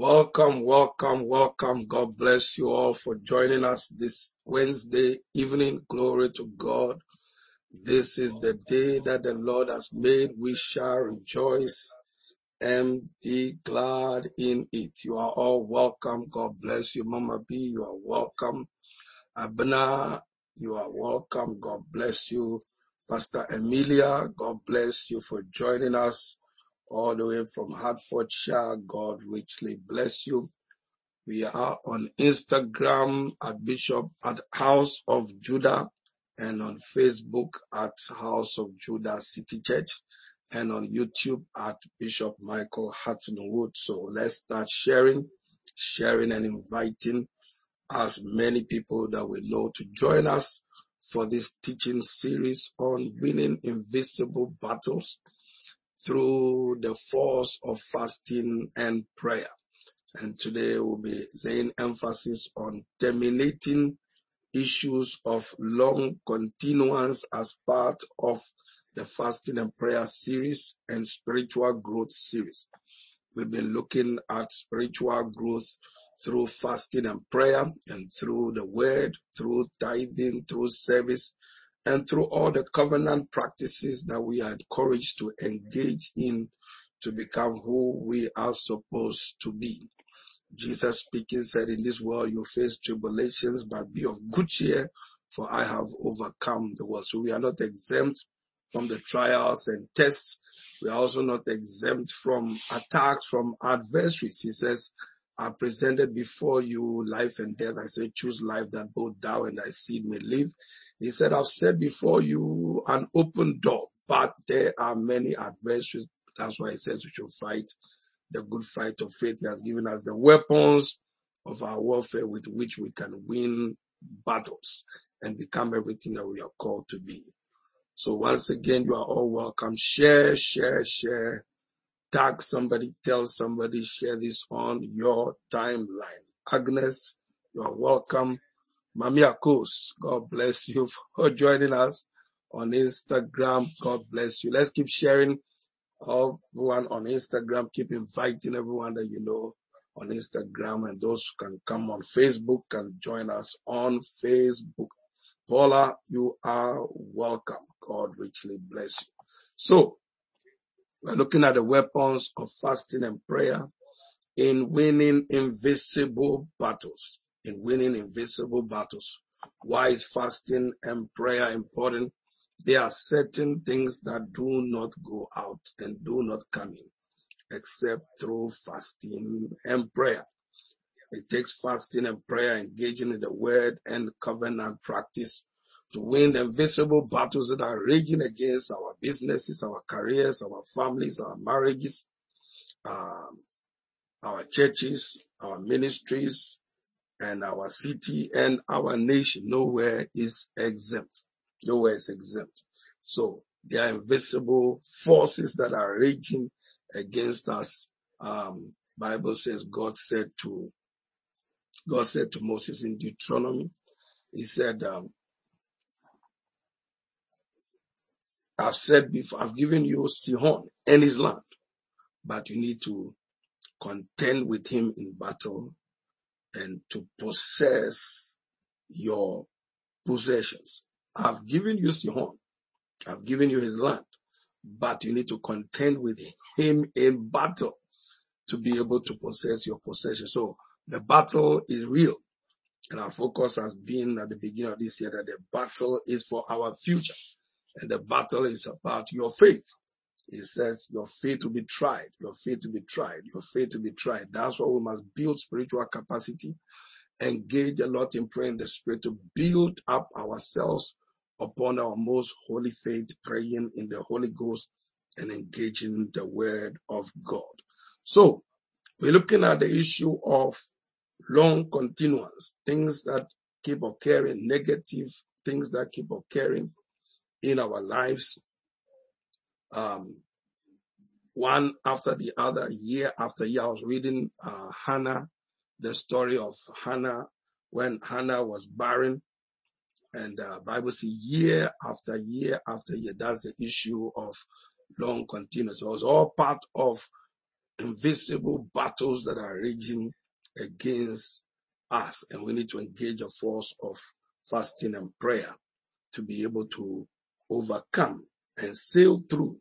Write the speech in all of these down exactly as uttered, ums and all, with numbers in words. Welcome, welcome, welcome. God bless you all for joining us this Wednesday evening. Glory to God. This is the day that the Lord has made. We shall rejoice and be glad in it. You are all welcome. God bless you. Mama B, you are welcome. Abna, you are welcome. God bless you. Pastor Emilia, God bless you for joining us. All the way from Hertfordshire, God richly bless you. We are on Instagram at Bishop at House of Judah and on Facebook at House of Judah City Church and on YouTube at Bishop Michael Hatton Wood. So let's start sharing, sharing and inviting as many people that we know to join us for this teaching series on winning invisible battles through the force of fasting and prayer. And today we'll be laying emphasis on terminating issues of long continuance as part of the fasting and prayer series and spiritual growth series. We've been looking at spiritual growth through fasting and prayer and through the word, through tithing, through service, and through all the covenant practices that we are encouraged to engage in to become who we are supposed to be. Jesus speaking said, in this world you face tribulations, but be of good cheer, for I have overcome the world. So we are not exempt from the trials and tests. We are also not exempt from attacks from adversaries. He says, I presented before you life and death. I say, choose life that both thou and thy seed may live. He said, I've set before you an open door, but there are many adversaries. That's why he says we should fight the good fight of faith. He has given us the weapons of our warfare with which we can win battles and become everything that we are called to be. So once again, you are all welcome. Share, share, share. Tag somebody, tell somebody, share this on your timeline. Agnes, you are welcome. Mami Akos, God bless you for joining us on Instagram. God bless you. Let's keep sharing everyone on Instagram. Keep inviting everyone that you know on Instagram, and those who can come on Facebook can join us on Facebook. Paula, you are welcome. God richly bless you. So we're looking at the weapons of fasting and prayer in winning invisible battles. In winning invisible battles. Why is fasting and prayer important? There are certain things that do not go out and do not come in except through fasting and prayer. It takes fasting and prayer, engaging in the word and covenant practice to win the invisible battles that are raging against our businesses, our careers, our families, our marriages, um, our churches, our ministries, and our city and our nation. Nowhere is exempt. Nowhere is exempt. So there are invisible forces that are raging against us. Um, Bible says God said to, God said to Moses in Deuteronomy, he said, um, I've said before, I've given you Sihon and his land, but you need to contend with him in battle and to possess your possessions. I've given you Sihon. I've given you his land. But you need to contend with him in battle to be able to possess your possession. So the battle is real. And our focus has been at the beginning of this year that the battle is for our future. And the battle is about your faith. It says your faith will be tried, your faith will be tried, your faith will be tried. That's why we must build spiritual capacity, engage a lot in prayer in the spirit to build up ourselves upon our most holy faith, praying in the Holy Ghost and engaging the word of God. So we're looking at the issue of long continuance, things that keep occurring, negative things that keep occurring in our lives. Um, one after the other, year after year. I was reading uh, Hannah, the story of Hannah, when Hannah was barren, and uh, Bible says year after year after year. That's the issue of long continuance. It was all part of invisible battles that are raging against us, and we need to engage a force of fasting and prayer to be able to overcome and sail through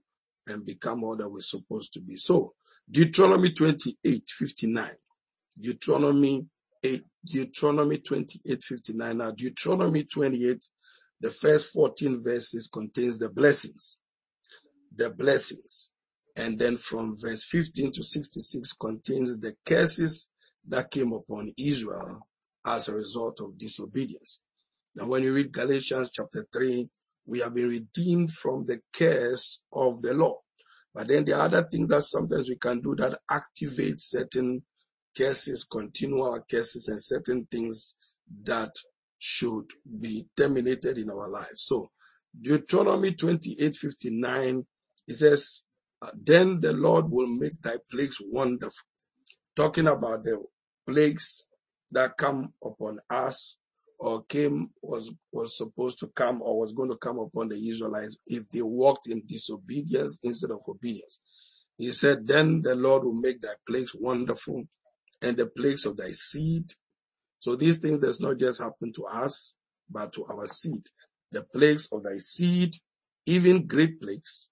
and become all that we're supposed to be. So, Deuteronomy twenty-eight fifty-nine, Deuteronomy eight, Deuteronomy twenty-eight fifty-nine. Now, Deuteronomy twenty-eight, the first fourteen verses contains the blessings, the blessings, and then from verse fifteen to sixty-six contains the curses that came upon Israel as a result of disobedience. Now, when you read Galatians chapter three, we have been redeemed from the curse of the law. But then the other thing that sometimes we can do that activates certain curses, continual curses, and certain things that should be terminated in our lives. So Deuteronomy twenty-eight fifty-nine, it says, then the Lord will make thy plagues wonderful. Talking about the plagues that come upon us, or came, was, was supposed to come, or was going to come upon the Israelites if they walked in disobedience instead of obedience. He said, then the Lord will make thy plagues wonderful, and the plagues of thy seed. So these things does not just happen to us, but to our seed. The plagues of thy seed, even great plagues,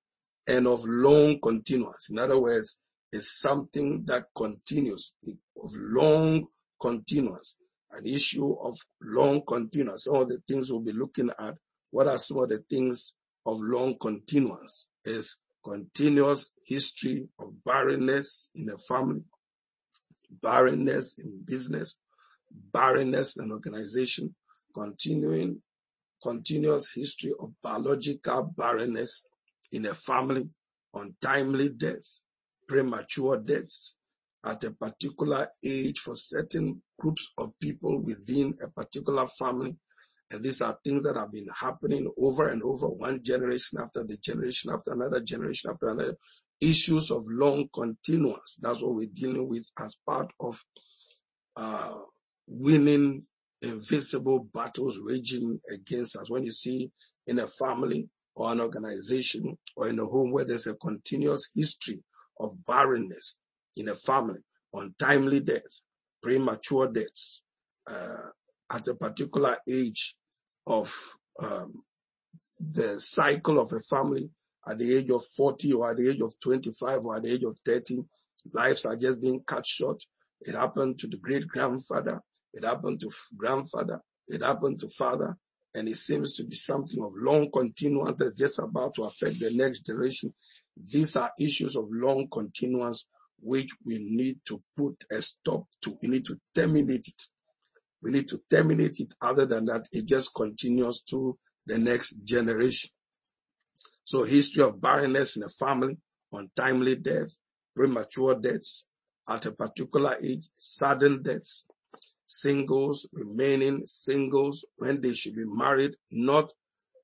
and of long continuance. In other words, it's something that continues, of long continuance. An issue of long continuance. Some of the things we'll be looking at, what are some of the things of long continuance? Is continuous history of barrenness in a family, barrenness in business, barrenness in an organization, continuing, continuous history of biological barrenness in a family, untimely death, premature deaths at a particular age for certain groups of people within a particular family. And these are things that have been happening over and over, one generation after the generation, after another generation, after another. Issues of long continuance. That's what we're dealing with as part of uh winning invisible battles raging against us. When you see in a family or an organization or in a home where there's a continuous history of barrenness in a family, untimely death, premature deaths, uh, at a particular age of um, the cycle of a family, at the age of forty or at the age of twenty-five or at the age of thirty, lives are just being cut short. It happened to the great-grandfather. It happened to grandfather. It happened to father. And it seems to be something of long continuance that's just about to affect the next generation. These are issues of long continuance which we need to put a stop to. We need to terminate it. We need to terminate it. Other than that, it just continues to the next generation. So history of barrenness in a family, untimely death, premature deaths at a particular age, sudden deaths, singles, remaining singles when they should be married, not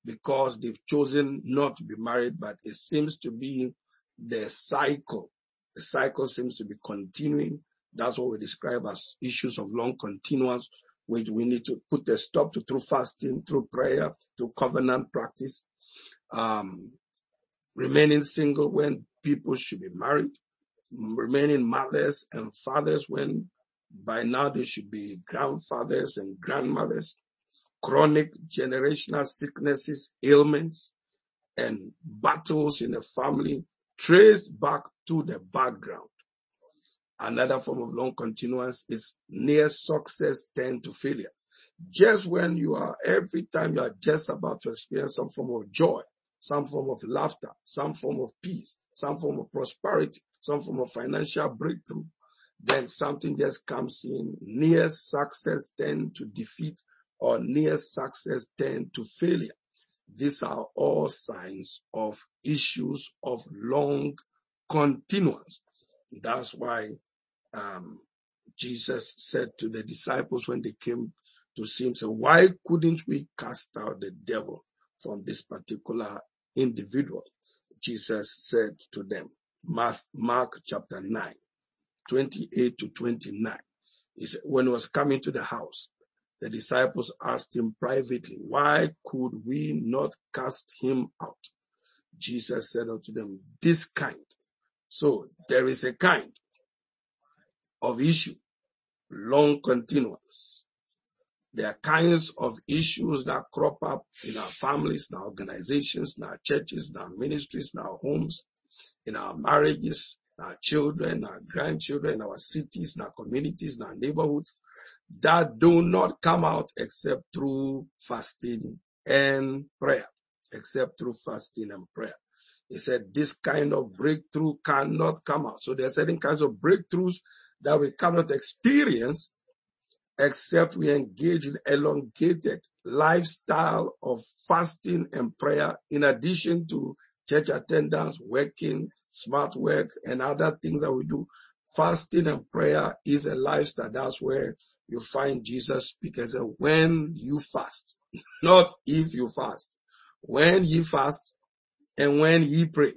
because they've chosen not to be married, but it seems to be the cycle. The cycle seems to be continuing. That's what we describe as issues of long continuance, which we need to put a stop to through fasting, through prayer, through covenant practice. Um, remaining single when people should be married, remaining mothers and fathers when by now they should be grandfathers and grandmothers, chronic generational sicknesses, ailments, and battles in the family traced back to the background. Another form of long continuance is near success tend to failure. Just when you are, every time you are just about to experience some form of joy, some form of laughter, some form of peace, some form of prosperity, some form of financial breakthrough, then something just comes in. Near success tend to defeat, or near success tend to failure. These are all signs of issues of long continuance. That's why um, Jesus said to the disciples when they came to see him, so why couldn't we cast out the devil from this particular individual? Jesus said to them, Mark, Mark chapter nine, twenty-eight to twenty-nine. He said, when he was coming to the house, the disciples asked him privately, why could we not cast him out? Jesus said unto them, this kind. So there is a kind of issue, long continuous. There are kinds of issues that crop up in our families, in our organizations, in our churches, in our ministries, in our homes, in our marriages, in our children, in our grandchildren, in our cities, in our communities, in our neighborhoods, that do not come out except through fasting and prayer, except through fasting and prayer. He said this kind of breakthrough cannot come out. So there are certain kinds of breakthroughs that we cannot experience except we engage in elongated lifestyle of fasting and prayer, in addition to church attendance, working, smart work, and other things that we do. Fasting and prayer is a lifestyle. That's where you find Jesus speaking, when you fast, not if you fast. When ye fast and when ye pray.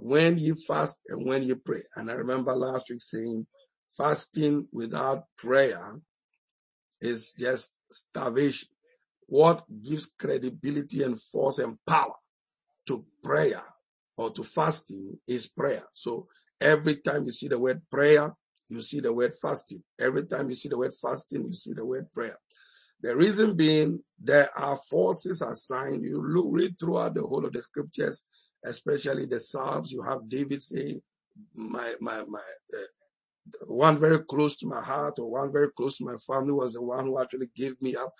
When ye fast and when ye pray. And I remember last week saying, fasting without prayer is just starvation. What gives credibility and force and power to prayer or to fasting is prayer. So every time you see the word prayer, you see the word fasting. Every time you see the word fasting, you see the word prayer. The reason being, there are forces assigned. You look, read throughout the whole of the scriptures, especially the Psalms. You have David saying, my, my, my, uh, one very close to my heart or one very close to my family was the one who actually gave me up,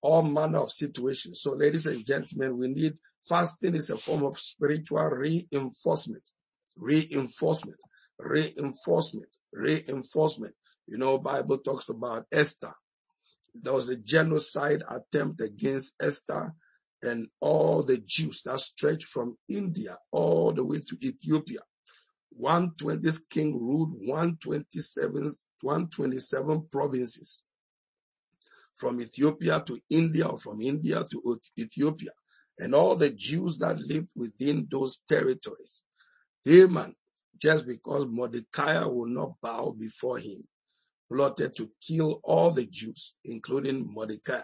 all manner of situations. So ladies and gentlemen, we need fasting is a form of spiritual reinforcement, reinforcement, reinforcement, reinforcement. You know, Bible talks about Esther. There was a genocide attempt against Esther and all the Jews that stretched from India all the way to Ethiopia. one hundred twentieth king ruled one hundred twenty-seven, one hundred twenty-seven provinces, from Ethiopia to India or from India to Ethiopia, and all the Jews that lived within those territories. Haman, just because Mordecai would not bow before him, plotted to kill all the Jews, including Mordecai.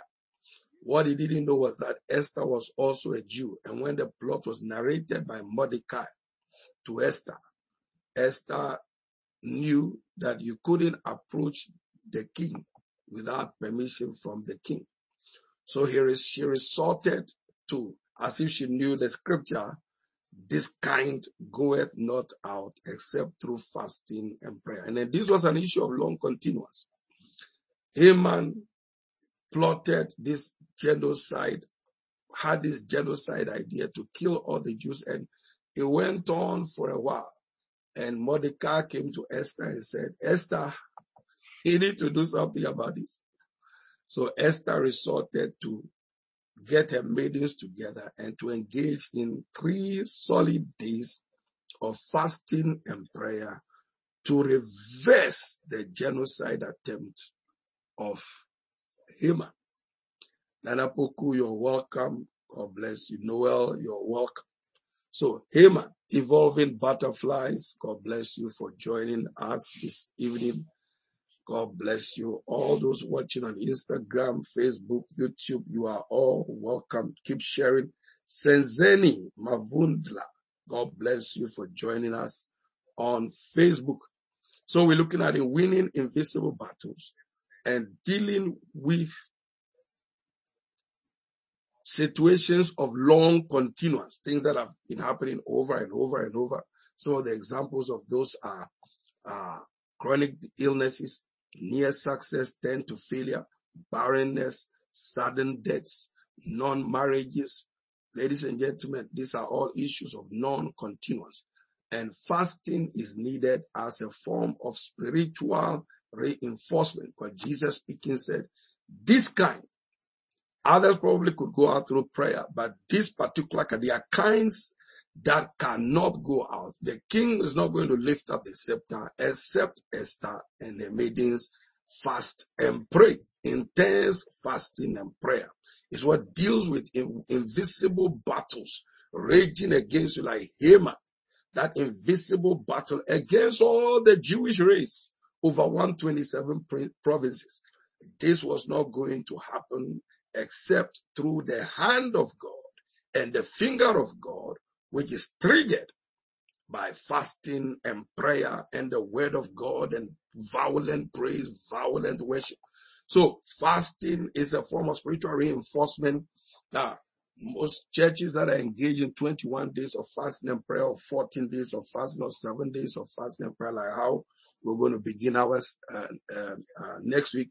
What he didn't know was that Esther was also a Jew, and when the plot was narrated by Mordecai to Esther, Esther knew that you couldn't approach the king without permission from the king. So here is, she resorted to, as if she knew the scripture, this kind goeth not out except through fasting and prayer. And then this was an issue of long continuance. Haman plotted this genocide, had this genocide idea to kill all the Jews, and it went on for a while. And Mordecai came to Esther and said, Esther, you need to do something about this. So Esther resorted to get her maidens together and to engage in three solid days of fasting and prayer to reverse the genocide attempt of Haman. Nana Poku, you're welcome. God bless you. Noel, you're welcome. So Haman, Evolving Butterflies, God bless you for joining us this evening. God bless you. All those watching on Instagram, Facebook, YouTube, you are all welcome. Keep sharing. Senzeni Mavundla, God bless you for joining us on Facebook. So we're looking at the Winning Invisible Battles and dealing with situations of long continuance, things that have been happening over and over and over. Some of the examples of those are uh, chronic illnesses, near success tend to failure, barrenness, sudden deaths, non-marriages. Ladies and gentlemen, these are all issues of non-continuance. And fasting is needed as a form of spiritual reinforcement. But Jesus speaking said, this kind, others probably could go out through prayer, but this particular, there are kinds that cannot go out. The king is not going to lift up the scepter except Esther and the maidens fast and pray. Intense fasting and prayer is what deals with invisible battles raging against you like Haman. That invisible battle against all the Jewish race over one hundred twenty-seven provinces. This was not going to happen except through the hand of God and the finger of God, which is triggered by fasting and prayer and the word of God and violent praise, violent worship. So fasting is a form of spiritual reinforcement. Now, most churches that are engaged in twenty-one days of fasting and prayer, or fourteen days of fasting, or seven days of fasting and prayer, like how we're going to begin ours uh, uh, uh, next week,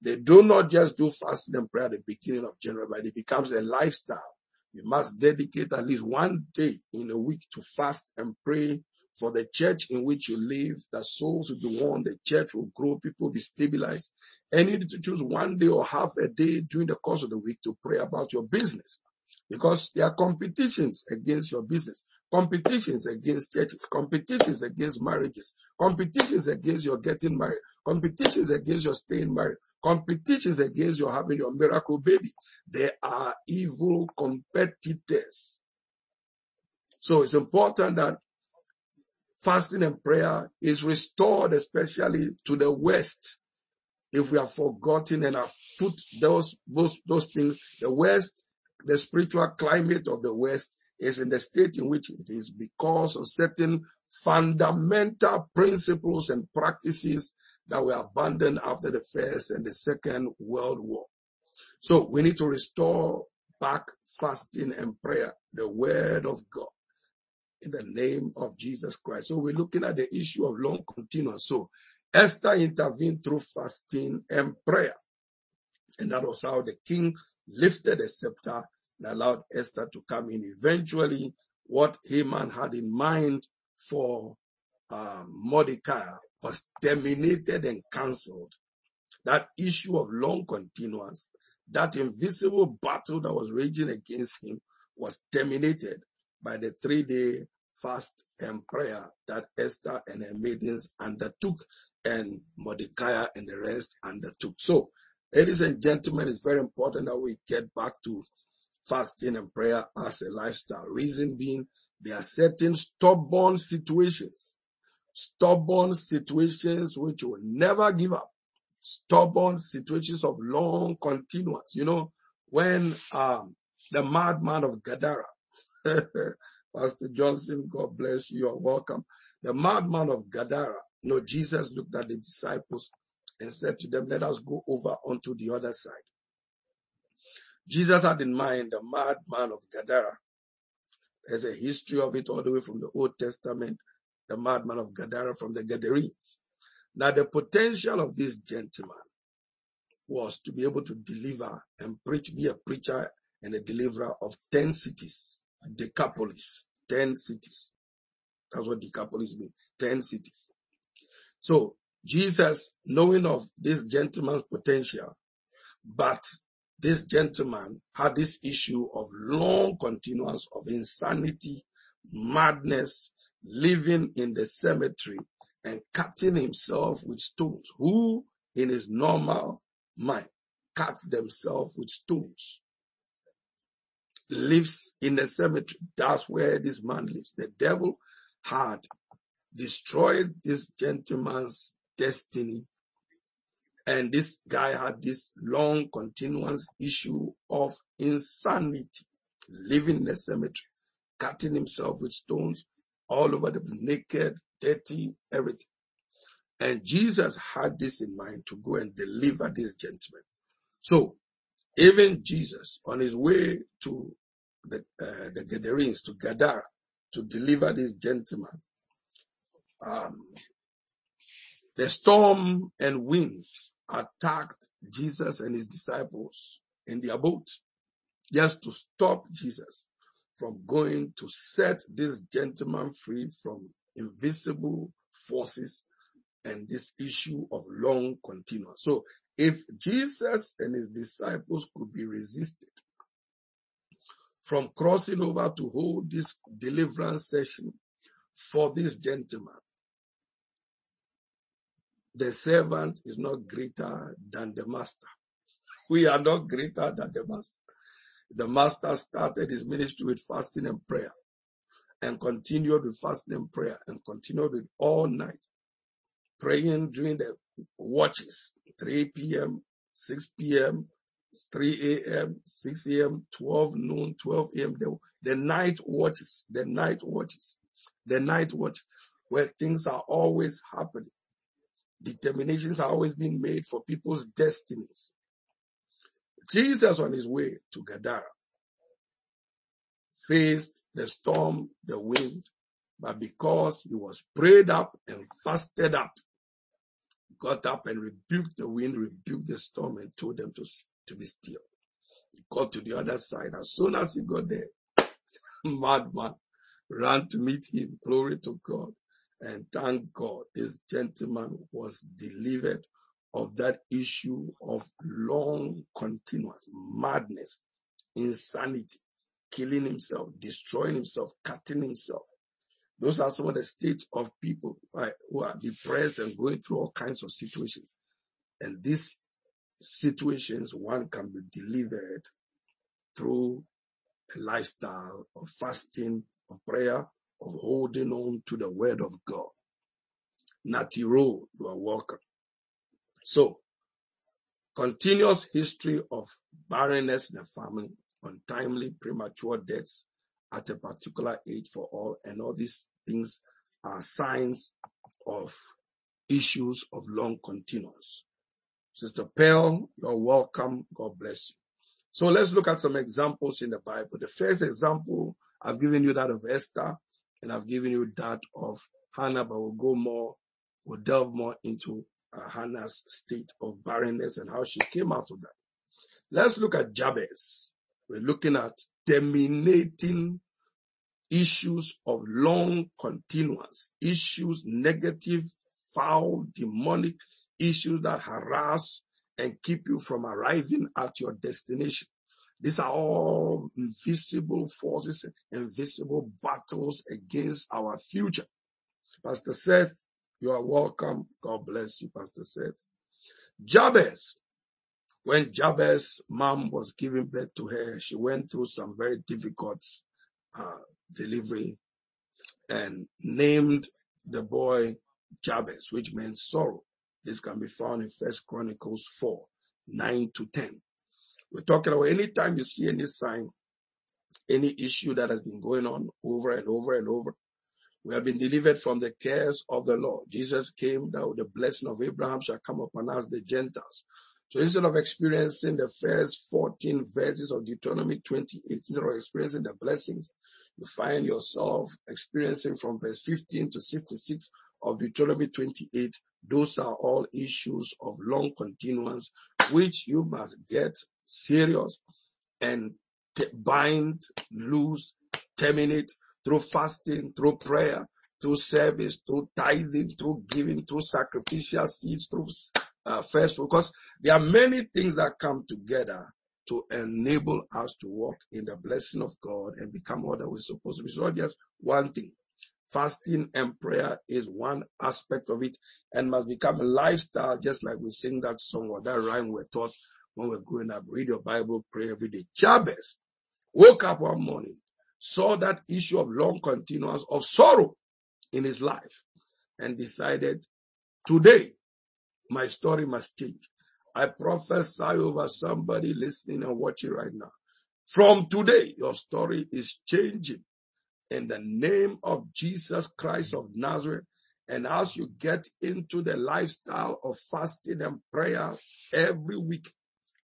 they do not just do fasting and prayer at the beginning of January, but it becomes a lifestyle. You must dedicate at least one day in a week to fast and pray for the church in which you live, that souls will be won, the church will grow, people will be stabilized. And you need to choose one day or half a day during the course of the week to pray about your business, because there are competitions against your business, competitions against churches, competitions against marriages, competitions against your getting married, competitions against your staying married, competitions against your having your miracle baby. There are evil competitors. So it's important that fasting and prayer is restored, especially to the West. If we have forgotten and have put those, those, those things, the West, the spiritual climate of the West is in the state in which it is because of certain fundamental principles and practices that were abandoned after the First and the Second World War. So we need to restore back fasting and prayer, the Word of God, in the name of Jesus Christ. So we're looking at the issue of long continuance. So Esther intervened through fasting and prayer. And that was how the king lifted the scepter and allowed Esther to come in. Eventually, what Haman had in mind for um, Mordecai was terminated and cancelled. That issue of long continuance, that invisible battle that was raging against him, was terminated by the three-day fast and prayer that Esther and her maidens undertook, and Mordecai and the rest undertook. So, ladies and gentlemen, it's very important that we get back to fasting and prayer as a lifestyle. Reason being, there are certain stubborn situations, stubborn situations which will never give up, stubborn situations of long continuance. You know, when um, the madman of Gadara, Pastor Johnson, God bless you, you're welcome. The madman of Gadara, you know, Jesus looked at the disciples and said to them, let us go over onto the other side. Jesus had in mind the madman of Gadara. There's a history of it all the way from the Old Testament, the madman of Gadara from the Gadarenes. Now, the potential of this gentleman was to be able to deliver and preach, be a preacher and a deliverer of ten cities. Decapolis, ten cities. That's what Decapolis means, ten cities. So Jesus, knowing of this gentleman's potential, but this gentleman had this issue of long continuance of insanity, madness, living in the cemetery and cutting himself with stones. Who in his normal mind cuts themselves with stones? Lives in the cemetery. That's where this man lives. The devil had destroyed this gentleman's destiny, and this guy had this long continuance issue of insanity, living in the cemetery, cutting himself with stones all over the place, naked, dirty, everything. And Jesus had this in mind to go and deliver this gentleman. So even Jesus, on his way to the, uh, the Gadarenes, to Gadara, to deliver this gentleman, um, the storm and wind attacked Jesus and his disciples in their boat, just to stop Jesus from going to set this gentleman free from invisible forces and this issue of long continuance. So, if Jesus and his disciples could be resisted from crossing over to hold this deliverance session for this gentleman, the servant is not greater than the master. We are not greater than the master. The master started his ministry with fasting and prayer, and continued with fasting and prayer, and continued with all night, praying during the watches, three p.m., six p.m., three a.m., six a.m., twelve noon, twelve a.m. The, the night watches, the night watches, the night watches, where things are always happening. Determinations are always being made for people's destinies. Jesus, on his way to Gadara, faced the storm, the wind, but because he was prayed up and fasted up, got up and rebuked the wind, rebuked the storm, and told them to, to be still. He got to the other side. As soon as he got there, madman ran to meet him. Glory to God. And thank God, this gentleman was delivered of that issue of long, continuous madness, insanity, killing himself, destroying himself, cutting himself. Those are some of the states of people who are depressed and going through all kinds of situations. And these situations, one can be delivered through a lifestyle of fasting, of prayer, of holding on to the word of God. Natty Rowe, you are welcome. So, continuous history of barrenness and famine, untimely premature deaths at a particular age for all, and all these things are signs of issues of long continuance. Sister Pearl, you're welcome. God bless you. So let's look at some examples in the Bible. The first example, I've given you that of Esther, and I've given you that of Hannah, but we'll go more, we'll delve more into uh, Hannah's state of barrenness and how she came out of that. Let's look at Jabez. We're looking at terminating issues of long continuance, issues, negative, foul, demonic issues that harass and keep you from arriving at your destination. These are all invisible forces, invisible battles against our future. Pastor Seth, you are welcome. God bless you, Pastor Seth. Jabez. When Jabez's mom was giving birth to her, she went through some very difficult uh, delivery and named the boy Jabez, which meant sorrow. This can be found in First Chronicles four, nine to ten. We're talking about anytime you see any sign, any issue that has been going on over and over and over, we have been delivered from the cares of the Lord. Jesus came that the blessing of Abraham shall come upon us, the Gentiles. So instead of experiencing the first fourteen verses of Deuteronomy twenty-eight, instead of experiencing the blessings, you find yourself experiencing from verse fifteen to sixty-six of Deuteronomy twenty-eight. Those are all issues of long continuance, which you must get serious and t- bind, loose, terminate through fasting, through prayer, through service, through tithing, through giving, through sacrificial seeds, through Uh, first, because there are many things that come together to enable us to walk in the blessing of God and become all that we're supposed to be. It's not just one thing. Fasting and prayer is one aspect of it and must become a lifestyle, just like we sing that song or that rhyme we're taught when we're growing up. Read your Bible, pray every day. Jabez woke up one morning, saw that issue of long continuance of sorrow in his life, and decided, today, my story must change. I prophesy over somebody listening and watching right now. From today, your story is changing in the name of Jesus Christ of Nazareth. And as you get into the lifestyle of fasting and prayer every week,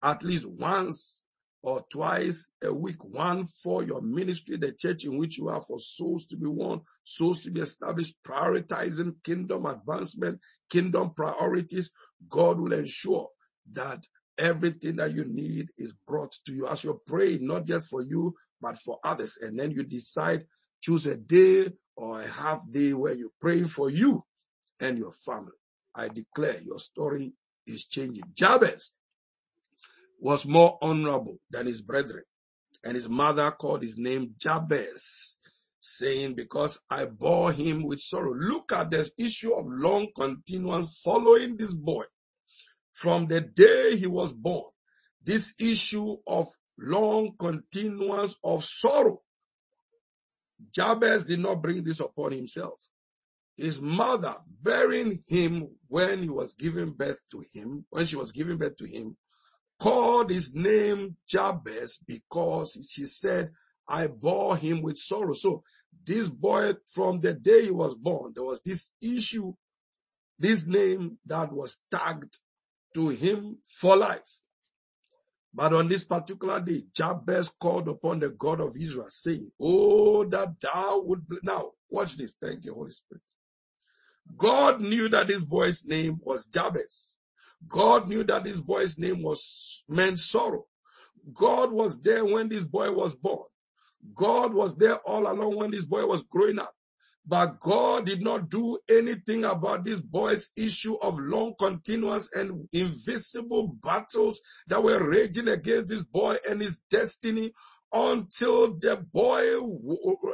at least once or twice a week, one for your ministry, the church in which you are, for souls to be won, souls to be established, prioritizing kingdom advancement, kingdom priorities, God will ensure that everything that you need is brought to you as you're praying, not just for you, but for others. And then you decide, choose a day or a half day where you pray for you and your family. I declare your story is changing. Jabez was more honorable than his brethren, and his mother called his name Jabez, saying, because I bore him with sorrow. Look at the issue of long continuance following this boy. From the day he was born, this issue of long continuance of sorrow, Jabez did not bring this upon himself. His mother bearing him when he was giving birth to him, when she was giving birth to him, called his name Jabez because she said, I bore him with sorrow. So this boy, from the day he was born, there was this issue this name that was tagged to him for life. But on this particular day, Jabez called upon the God of Israel, saying, "Oh, that thou would bless." Now, watch this. Thank you, Holy Spirit. God knew that this boy's name was Jabez. God knew that this boy's name was meant sorrow. God was there when this boy was born. God was there all along when this boy was growing up. But God did not do anything about this boy's issue of long, continuous, and invisible battles that were raging against this boy and his destiny until the boy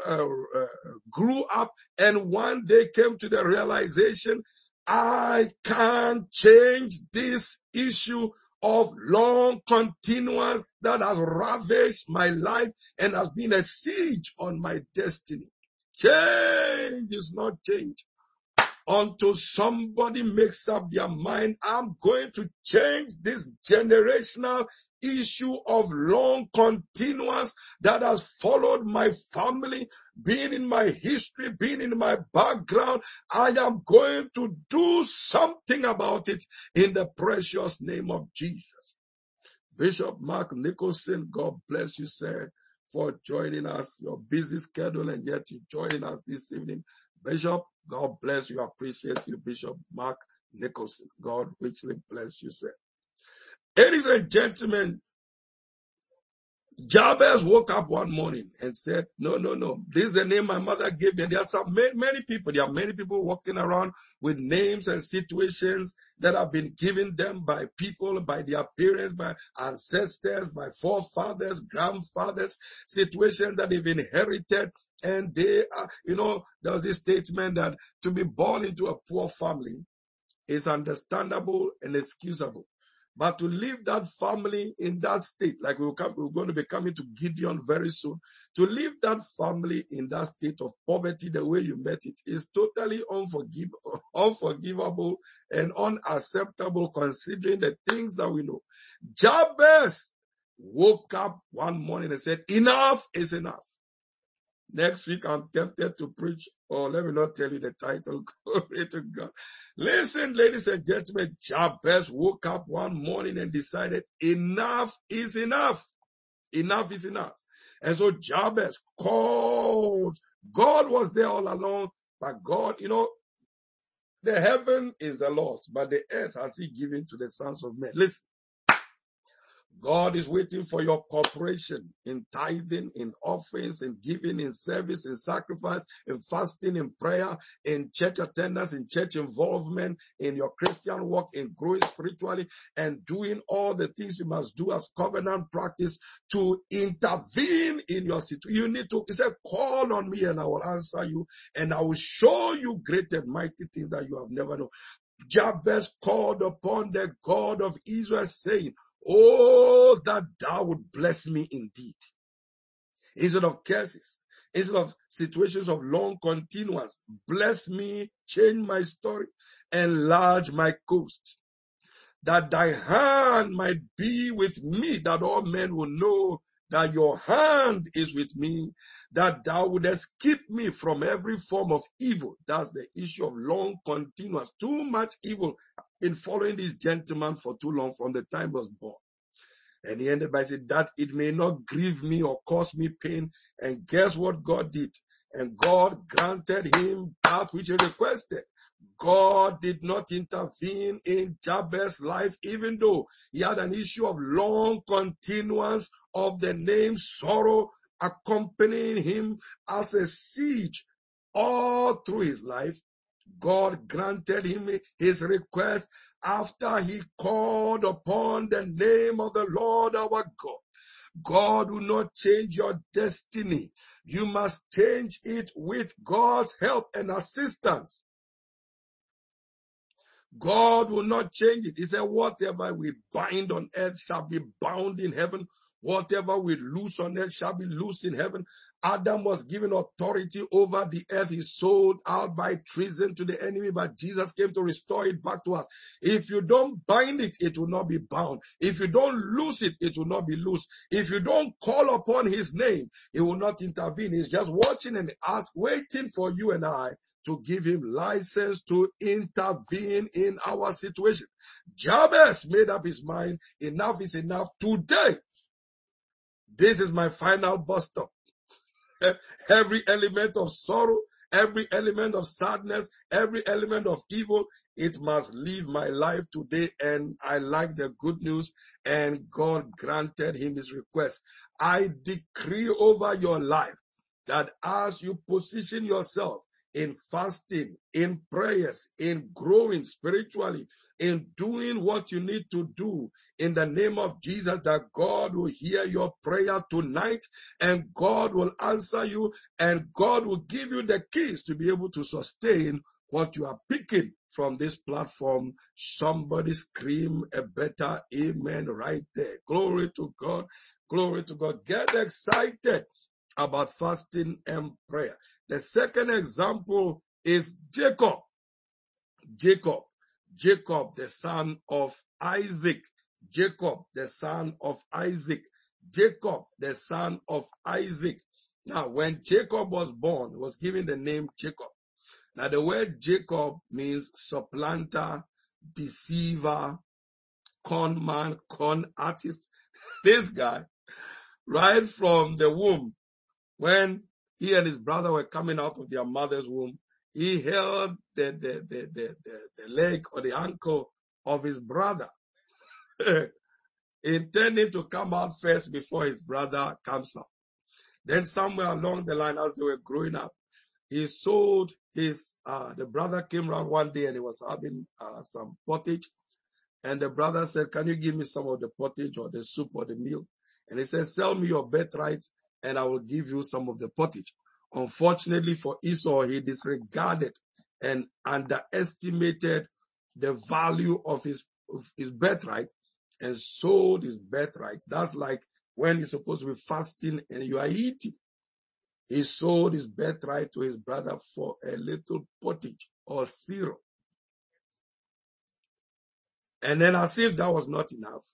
uh, uh, grew up and one day came to the realization, I can't change this issue of long continuance that has ravaged my life and has been a siege on my destiny. Change is not change until somebody makes up their mind, I'm going to change this generational issue of long continuance that has followed my family, being in my history, being in my background. I am going to do something about it in the precious name of Jesus. Bishop Mark Nicholson, God bless you, sir, for joining us. Your busy schedule, and yet you joining us this evening. Bishop, God bless you. I appreciate you, Bishop Mark Nicholson. God richly bless you, sir. Ladies and gentlemen, Jabez woke up one morning and said, no, no, no, this is the name my mother gave me. And there are some, many, many people, there are many people walking around with names and situations that have been given them by people, by their parents, by ancestors, by forefathers, grandfathers, situations that they've inherited. And they are, you know, there's this statement that to be born into a poor family is understandable and excusable. But to leave that family in that state, like we'll come, we're going to be coming to Gideon very soon, to leave that family in that state of poverty the way you met it is totally unforgiv- unforgivable and unacceptable considering the things that we know. Jabez woke up one morning and said, enough is enough. Next week, I'm tempted to preach. Oh, let me not tell you the title. Glory to God. Listen, ladies and gentlemen, Jabez woke up one morning and decided enough is enough. Enough is enough. And so Jabez called. God was there all along, but God, you know, the heaven is the Lord's, but the earth has he given to the sons of men. Listen. God is waiting for your cooperation in tithing, in offerings, in giving, in service, in sacrifice, in fasting, in prayer, in church attendance, in church involvement, in your Christian walk, in growing spiritually, and doing all the things you must do as covenant practice to intervene in your situation. You need to, he said, call on me and I will answer you, and I will show you great and mighty things that you have never known. Jabez called upon the God of Israel, saying, oh, that thou would bless me indeed. Instead of curses, instead of situations of long continuance, bless me, change my story, enlarge my coast, that thy hand might be with me, that all men will know that your hand is with me, that thou would escape me from every form of evil. That's the issue of long continuance. Too much evil in following this gentleman for too long from the time he was born. And he ended by saying that it may not grieve me or cause me pain. And guess what God did? And God granted him that which he requested. God did not intervene in Jabez's life, even though he had an issue of long continuance of the name sorrow accompanying him as a siege all through his life. God granted him his request after he called upon the name of the Lord our God. God will not change your destiny. You must change it with God's help and assistance. God will not change it. He said, whatever we bind on earth shall be bound in heaven. Whatever we loose on earth shall be loosed in heaven. Adam was given authority over the earth. He sold out by treason to the enemy, but Jesus came to restore it back to us. If you don't bind it, it will not be bound. If you don't loose it, it will not be loosed. If you don't call upon his name, he will not intervene. He's just watching and ask, waiting for you and I to give him license to intervene in our situation. Jabez made up his mind, enough is enough today. This is my final bus stop. Every element of sorrow, every element of sadness, every element of evil, it must leave my life today. And I like the good news, and God granted him his request. I decree over your life that as you position yourself in fasting, in prayers, in growing spiritually, in doing what you need to do, in the name of Jesus, that God will hear your prayer tonight, and God will answer you, and God will give you the keys to be able to sustain what you are picking from this platform. Somebody scream a better amen right there. Glory to God. Glory to God. Get excited about fasting and prayer. The second example is Jacob. Jacob. Jacob, the son of Isaac. Jacob, the son of Isaac. Jacob, the son of Isaac. Now, when Jacob was born, he was given the name Jacob. Now, the word Jacob means supplanter, deceiver, con man, con artist. This guy, right from the womb, when he and his brother were coming out of their mother's womb, he held the, the, the, the, the, the leg or the ankle of his brother, intending to come out first before his brother comes out. Then somewhere along the line, as they were growing up, he sold his, uh, the brother came around one day and he was having uh, some pottage. And the brother said, can you give me some of the pottage or the soup or the meal? And he said, sell me your birthright and I will give you some of the pottage. Unfortunately for Esau, he disregarded and underestimated the value of his, of his birthright and sold his birthright. That's like when you're supposed to be fasting and you are eating. He sold his birthright to his brother for a little pottage or cereal. And then, as if that was not enough,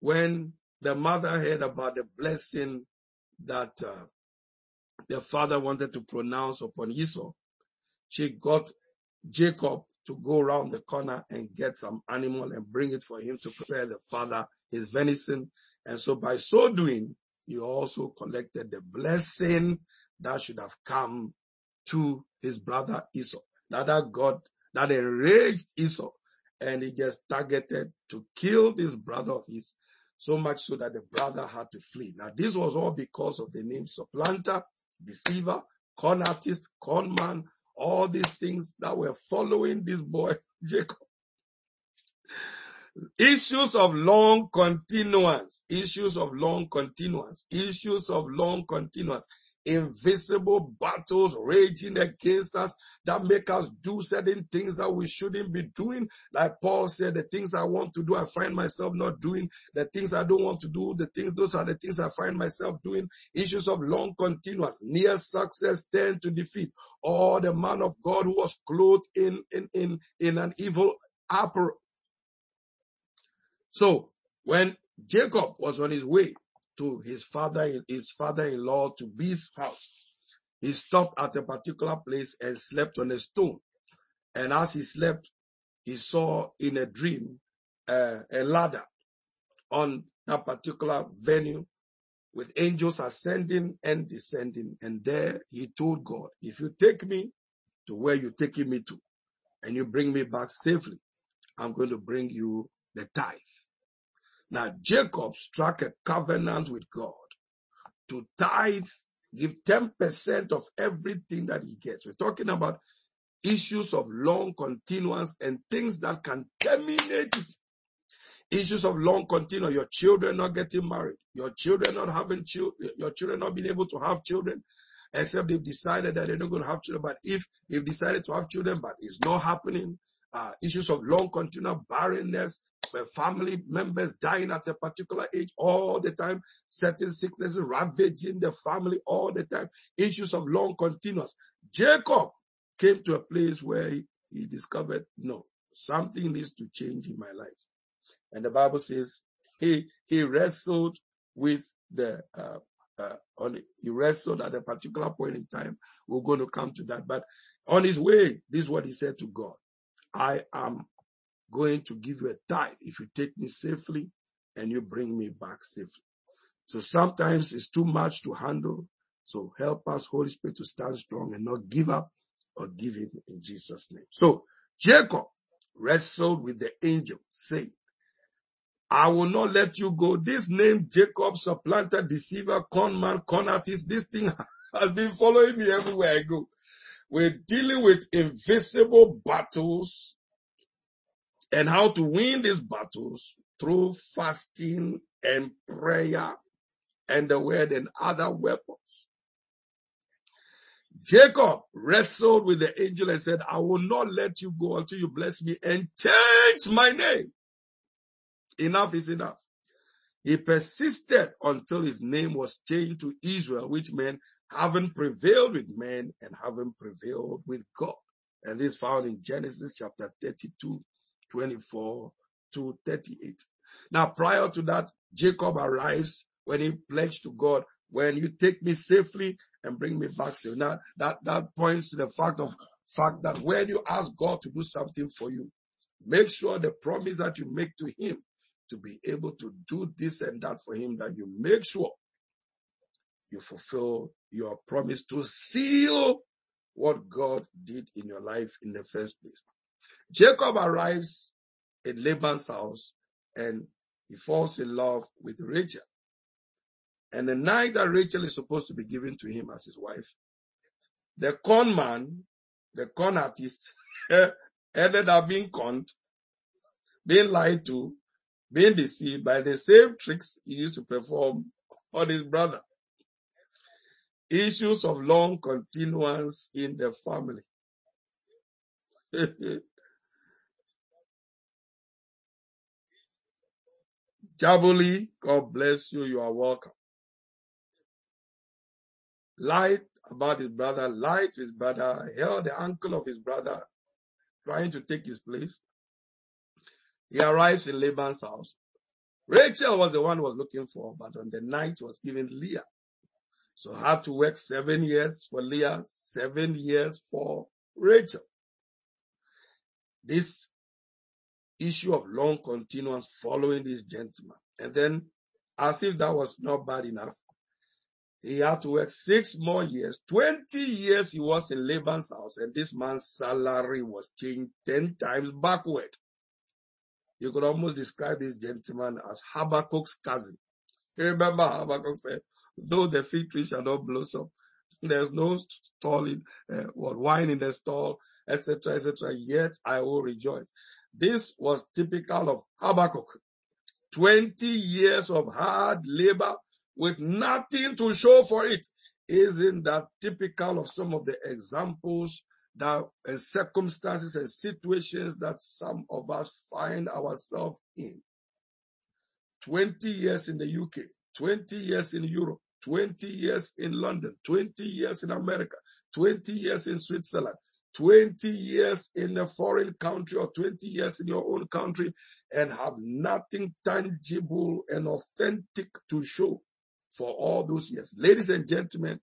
when the mother heard about the blessing that uh, the father wanted to pronounce upon Esau, she got Jacob to go around the corner and get some animal and bring it for him to prepare the father his venison. And so by so doing, he also collected the blessing that should have come to his brother Esau. That, that God, that enraged Esau, and he just targeted to kill this brother of his, so much so that the brother had to flee. Now, this was all because of the name supplanter, deceiver, con artist, con man, all these things that were following this boy, Jacob. Issues of long continuance, issues of long continuance, issues of long continuance, invisible battles raging against us that make us do certain things that we shouldn't be doing. Like Paul said, the things I want to do, I find myself not doing. The things I don't want to do, the things, those are the things I find myself doing. Issues of long continuance, near success tend to defeat. Or the man of God who was clothed in, in, in, in an evil apparel. So when Jacob was on his way to his father, his father-in-law to B's house, he stopped at a particular place and slept on a stone. And as he slept, he saw in a dream uh, a ladder on that particular venue with angels ascending and descending. And there he told God, if you take me to where you're taking me to and you bring me back safely, I'm going to bring you the tithe. Now, Jacob struck a covenant with God to tithe, give ten percent of everything that he gets. We're talking about issues of long continuance and things that can terminate it. Issues of long continuance, your children not getting married, your children not having children, your children not being able to have children, except they've decided that they're not going to have children. But if they've decided to have children, but it's not happening, uh, issues of long continuous barrenness, where family members dying at a particular age all the time, certain sicknesses ravaging the family all the time, issues of long continuance. Jacob came to a place where he, he discovered, no, something needs to change in my life. And the Bible says he, he wrestled with the uh, uh, on he wrestled at a particular point in time. We're going to come to that. But on his way, this is what he said to God. I am going to give you a tithe if you take me safely and you bring me back safely. So sometimes it's too much to handle. So help us, Holy Spirit, to stand strong and not give up or give in in Jesus' name. So Jacob wrestled with the angel, saying, I will not let you go. This name, Jacob, supplanter, deceiver, con man, con artist, this thing has been following me everywhere I go. We're dealing with invisible battles and how to win these battles through fasting and prayer and the word and other weapons. Jacob wrestled with the angel and said, I will not let you go until you bless me and change my name. Enough is enough. He persisted until his name was changed to Israel, which meant having prevailed with men and having prevailed with God. And this is found in Genesis chapter thirty-two, twenty-four to thirty-eight. Now, prior to that, Jacob arrives when he pledged to God, when you take me safely and bring me back safely. Now, that, that points to the fact of fact that when you ask God to do something for you, make sure the promise that you make to him to be able to do this and that for him, that you make sure you fulfill your promise to seal what God did in your life in the first place. Jacob arrives at Laban's house and he falls in love with Rachel. And the night that Rachel is supposed to be given to him as his wife, the con man, the con artist, ended up being conned, being lied to, being deceived by the same tricks he used to perform on his brother. Issues of long continuance in the family. Jabuli, God bless you. You are welcome. Lied about his brother, lied to his brother, held the uncle of his brother, trying to take his place. He arrives in Laban's house. Rachel was the one who was looking for, but on the night was given Leah. So had to work seven years for Leah, seven years for Rachel. This issue of long continuance following this gentleman. And then, as if that was not bad enough, he had to work six more years. Twenty years he was in Laban's house, and this man's salary was changed ten times backward. You could almost describe this gentleman as Habakkuk's cousin. You remember Habakkuk said, though the fig tree shall not blossom, there's no stall in, uh, what, wine in the stall, et cetera, et cetera, yet I will rejoice. This was typical of Habakkuk. Twenty years of hard labor with nothing to show for it. Isn't that typical of some of the examples that and circumstances and situations that some of us find ourselves in? Twenty years in the U K, twenty years in Europe, twenty years in London, twenty years in America, twenty years in Switzerland, twenty years in a foreign country or twenty years in your own country, and have nothing tangible and authentic to show for all those years. Ladies and gentlemen,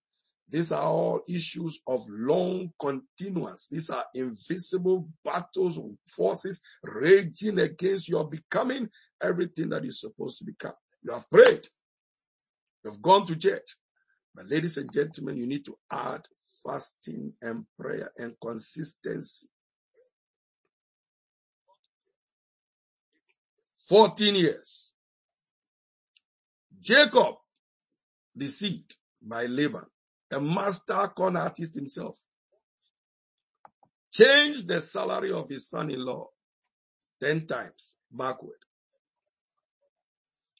these are all issues of long continuance. These are invisible battles, forces raging against your becoming everything that you're supposed to become. You have prayed. You've gone to church. But ladies and gentlemen, you need to add fasting and prayer and consistency. Fourteen years. Jacob, deceived by Laban, a master con artist himself, changed the salary of his son-in-law ten times backward.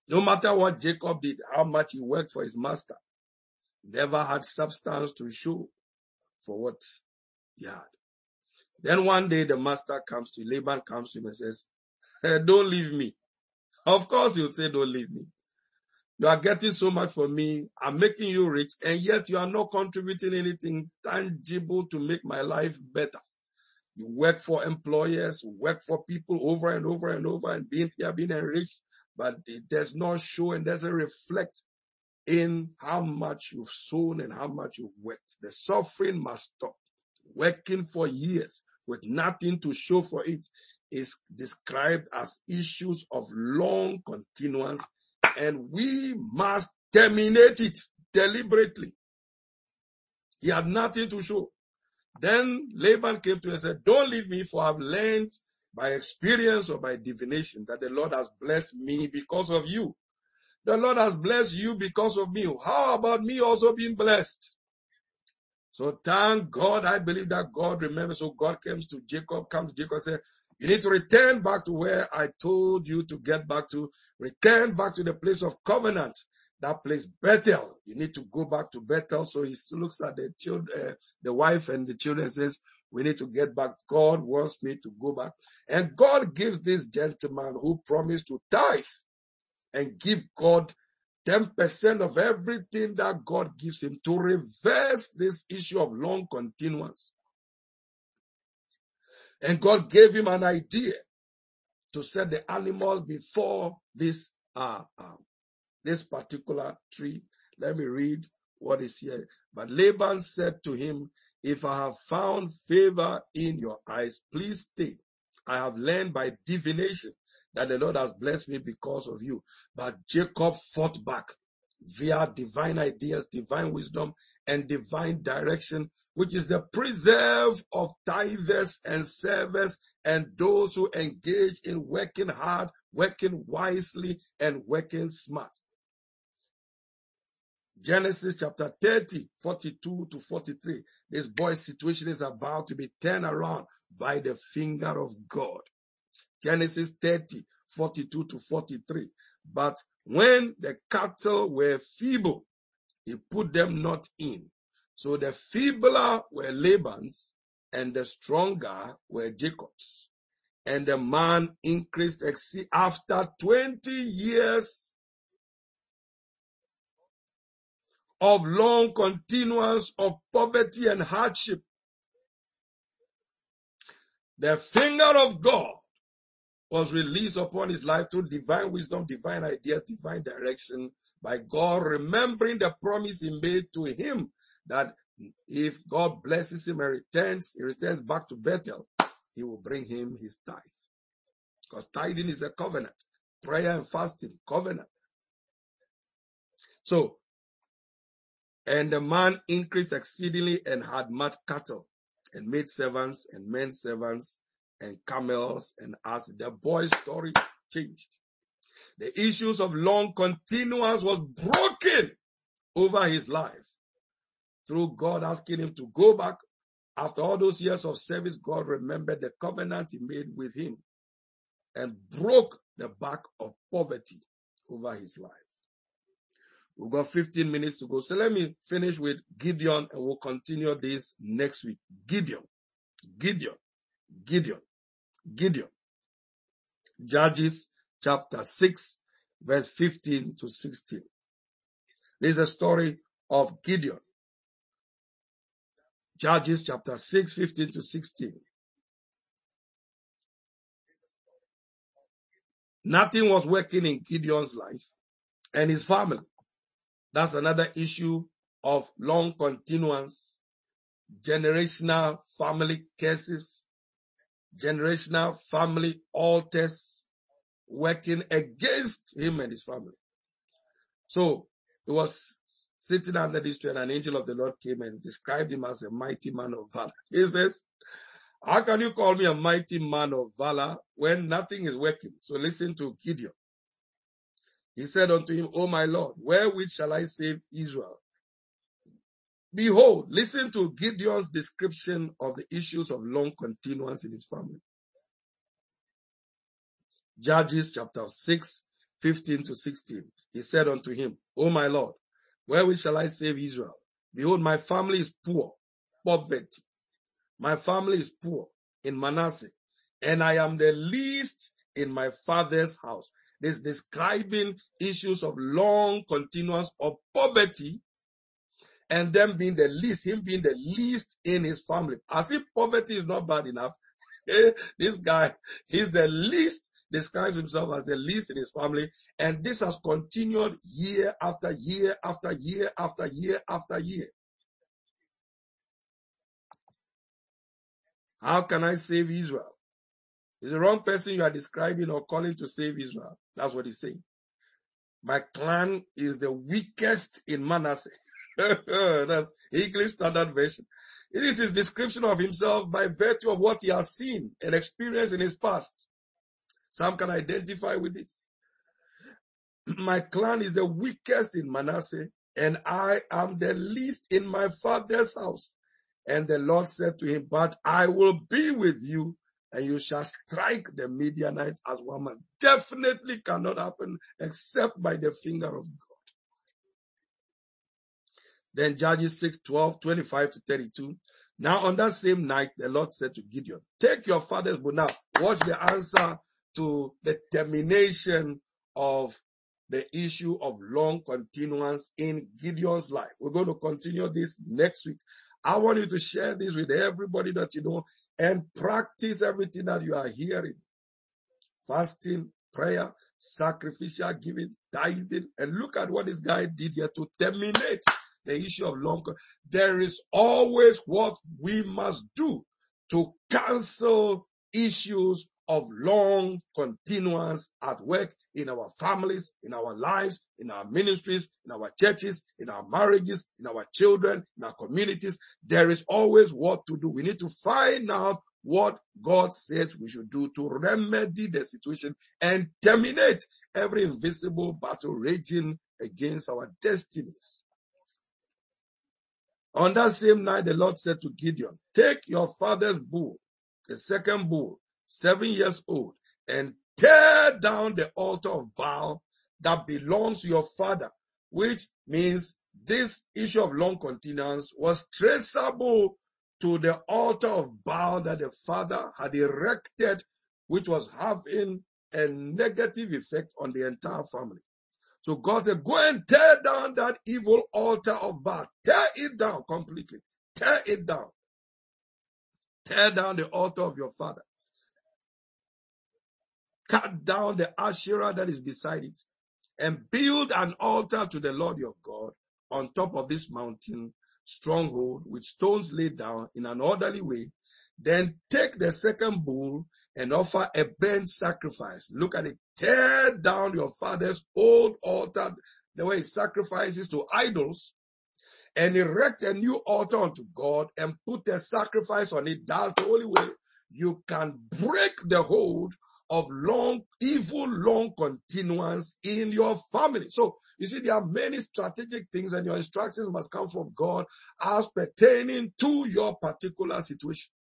No matter what Jacob did, how much he worked for his master, never had substance to show for what he had. Then one day the master comes to Laban, comes to him and says, hey, don't leave me. Of course he'll say, don't leave me. You are getting so much from me. I'm making you rich, and yet you are not contributing anything tangible to make my life better. You work for employers, work for people over and over and over, and being here, being enriched, but it does not show and doesn't reflect in how much you've sown and how much you've worked. The suffering must stop. Working for years with nothing to show for it is described as issues of long continuance, and we must terminate it deliberately. He had nothing to show. Then Laban came to him and said, don't leave me, for I've learned by experience or by divination that the Lord has blessed me because of you. The Lord has blessed you because of me. How about me also being blessed? So thank God. I believe that God remembers. So God comes to Jacob, comes to Jacob and says, you need to return back to where I told you to get back to. Return back to the place of covenant. That place, Bethel. You need to go back to Bethel. So he looks at the children, uh, the wife and the children, and says, we need to get back. God wants me to go back. And God gives this gentleman who promised to tithe and give God ten percent of everything that God gives him to reverse this issue of long continuance. And God gave him an idea to set the animal before this uh, uh this particular tree. Let me read what is here. But Laban said to him, if I have found favor in your eyes, please stay. I have learned by divination that the Lord has blessed me because of you. But Jacob fought back via divine ideas, divine wisdom, and divine direction, which is the preserve of tithers and servers and those who engage in working hard, working wisely, and working smart. Genesis chapter thirty, forty-two to forty-three. This boy's situation is about to be turned around by the finger of God. Genesis thirty, forty-two to forty-three. But when the cattle were feeble, he put them not in. So the feebler were Laban's, and the stronger were Jacob's. And the man increased exceed after twenty years of long continuance of poverty and hardship. The finger of God was released upon his life through divine wisdom, divine ideas, divine direction, by God remembering the promise he made to him that if God blesses him and returns, he returns back to Bethel, he will bring him his tithe. Because tithing is a covenant. Prayer and fasting, covenant. So, and the man increased exceedingly and had much cattle and made servants and men servants and camels and asses. The boy's story changed. The issues of long continuance was broken over his life through God asking him to go back. After all those years of service, God remembered the covenant he made with him and broke the back of poverty over his life. We've got fifteen minutes to go. So let me finish with Gideon, and we'll continue this next week. Gideon, Gideon, Gideon. Gideon. Judges chapter six, verse fifteen to sixteen. This is a story of Gideon. Judges chapter six, fifteen to sixteen. Nothing was working in Gideon's life and his family. That's another issue of long continuance, generational family curses, generational family altars working against him and his family. So he was sitting under this tree, and an angel of the Lord came and described him as a mighty man of valor. He says, how can you call me a mighty man of valor when nothing is working? So listen to Gideon. He said unto him, O my Lord, wherewith shall I save Israel? Behold, listen to Gideon's description of the issues of long continuance in his family. Judges chapter six, fifteen to sixteen. He said unto him, O my Lord, wherewith shall I save Israel? Behold, my family is poor, poverty. My family is poor in Manasseh, and I am the least in my father's house. This describing issues of long continuance of poverty, and them being the least, him being the least in his family. As if poverty is not bad enough, this guy, he's the least describes himself as the least in his family, and this has continued year after year after year after year after year. How can I save Israel? It's the wrong person you are describing or calling to save Israel. That's what he's saying. My clan is the weakest in Manasseh. That's English Standard Version. It is his description of himself by virtue of what he has seen and experienced in his past. Some can identify with this. My clan is the weakest in Manasseh, and I am the least in my father's house. And the Lord said to him, but I will be with you, and you shall strike the Midianites as one man. Definitely cannot happen except by the finger of God. Then Judges six, twelve, twenty-five to thirty-two. Now on that same night, the Lord said to Gideon, take your father's bow. Now, watch the answer to the termination of the issue of long continuance in Gideon's life. We're going to continue this next week. I want you to share this with everybody that you know and practice everything that you are hearing. Fasting, prayer, sacrificial giving, tithing, and look at what this guy did here to terminate the issue of long. There is always what we must do to cancel issues of long continuance at work, in our families, in our lives, in our ministries, in our churches, in our marriages, in our children, in our communities. There is always what to do. We need to find out what God says we should do to remedy the situation and terminate every invisible battle raging against our destinies. On that same night, the Lord said to Gideon, take your father's bull, the second bull, seven years old, and tear down the altar of Baal that belongs to your father, which means this issue of long continuance was traceable to the altar of Baal that the father had erected, which was having a negative effect on the entire family. So God said, go and tear down that evil altar of Baal. Tear it down completely. Tear it down. Tear down the altar of your father. Cut down the Asherah that is beside it. And build an altar to the Lord your God on top of this mountain stronghold with stones laid down in an orderly way. Then take the second bull and offer a burnt sacrifice. Look at it. Tear down your father's old altar, the way he sacrifices to idols, and erect a new altar unto God and put a sacrifice on it. That's the only way you can break the hold of long, evil, long continuance in your family. So, you see, there are many strategic things, and your instructions must come from God as pertaining to your particular situation.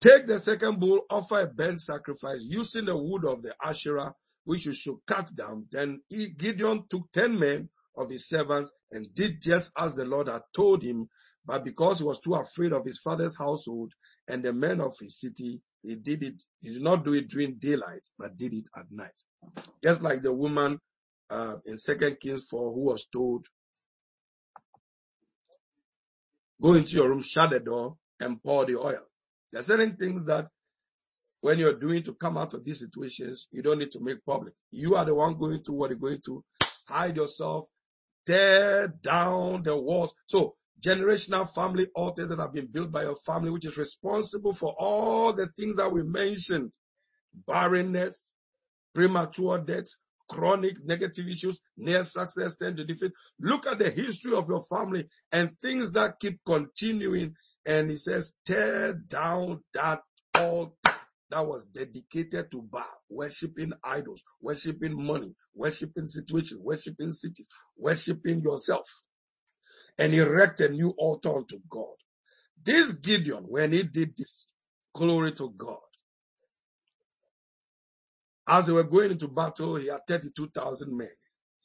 Take the second bull, offer a burnt sacrifice using the wood of the Asherah, which you should cut down. Then Gideon took ten men of his servants and did just as the Lord had told him. But because he was too afraid of his father's household and the men of his city, he did it. He did not do it during daylight, but did it at night. Just like the woman uh, in Second Kings four who was told, go into your room, shut the door, and pour the oil. There are certain things that when you're doing to come out of these situations, you don't need to make public. You are the one going through what you're going through. Hide yourself. Tear down the walls. So generational family altars that have been built by your family, which is responsible for all the things that we mentioned. Barrenness, premature death, chronic negative issues, near success, tend to defeat. Look at the history of your family and things that keep continuing. And he says, tear down that altar that was dedicated to Baal, worshiping idols, worshiping money, worshiping situation, worshiping cities, worshiping yourself, and erect a new altar unto God. This Gideon, when he did this, glory to God, as they were going into battle, he had thirty-two thousand men.